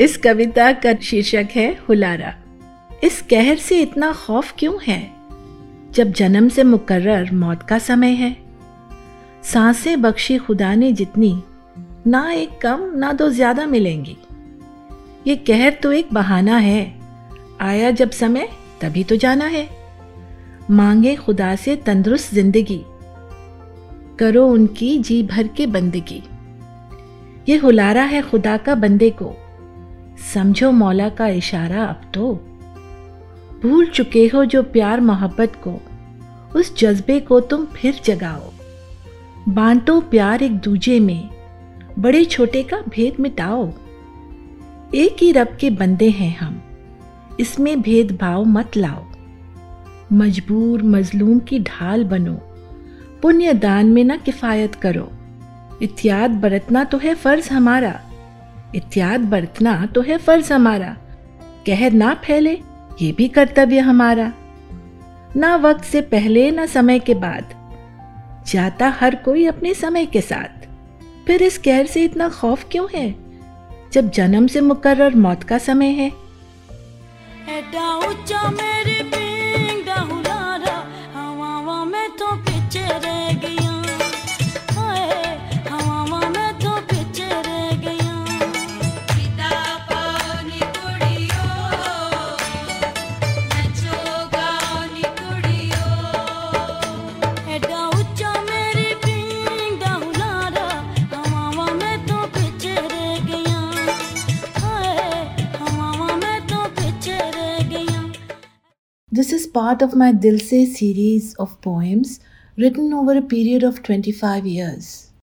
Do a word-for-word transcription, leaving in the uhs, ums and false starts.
इस कविता का शीर्षक है हुलारा। इस कहर से इतना खौफ क्यों है, जब जन्म से मुकर्रर मौत का समय है। सांसें बख्शी खुदा ने जितनी, ना एक कम ना दो ज़्यादा मिलेंगी। ये कहर तो एक बहाना है, आया जब समय तभी तो जाना है। मांगे खुदा से तंदुरुस्त जिंदगी, करो उनकी जी भर के बंदगी। ये हुलारा है खुदा का बंदे को, समझो मौला का इशारा अब तो। भूल चुके हो जो प्यार मोहब्बत को, उस जज्बे को तुम फिर जगाओ। बांटो प्यार एक दूजे में, बड़े छोटे का भेद मिटाओ। एक ही रब के बंदे हैं हम, इसमें भेदभाव मत लाओ। मजबूर मजलूम की ढाल बनो, पुण्य दान में ना किफ़ायत करो। इत्याद बरतना तो है फ़र्ज हमारा, इत्याद बरतना तो है फ़र्ज हमारा। कहर ना फैले ये भी कर्तव्य हमारा। ना वक्त से पहले ना समय के बाद, जाता हर कोई अपने समय के साथ। फिर इस कहर से इतना खौफ क्यों है, जब जन्म से मुकर्रर मौत का समय है। This is part of my Dilsey series of poems written over a period of twenty-five years.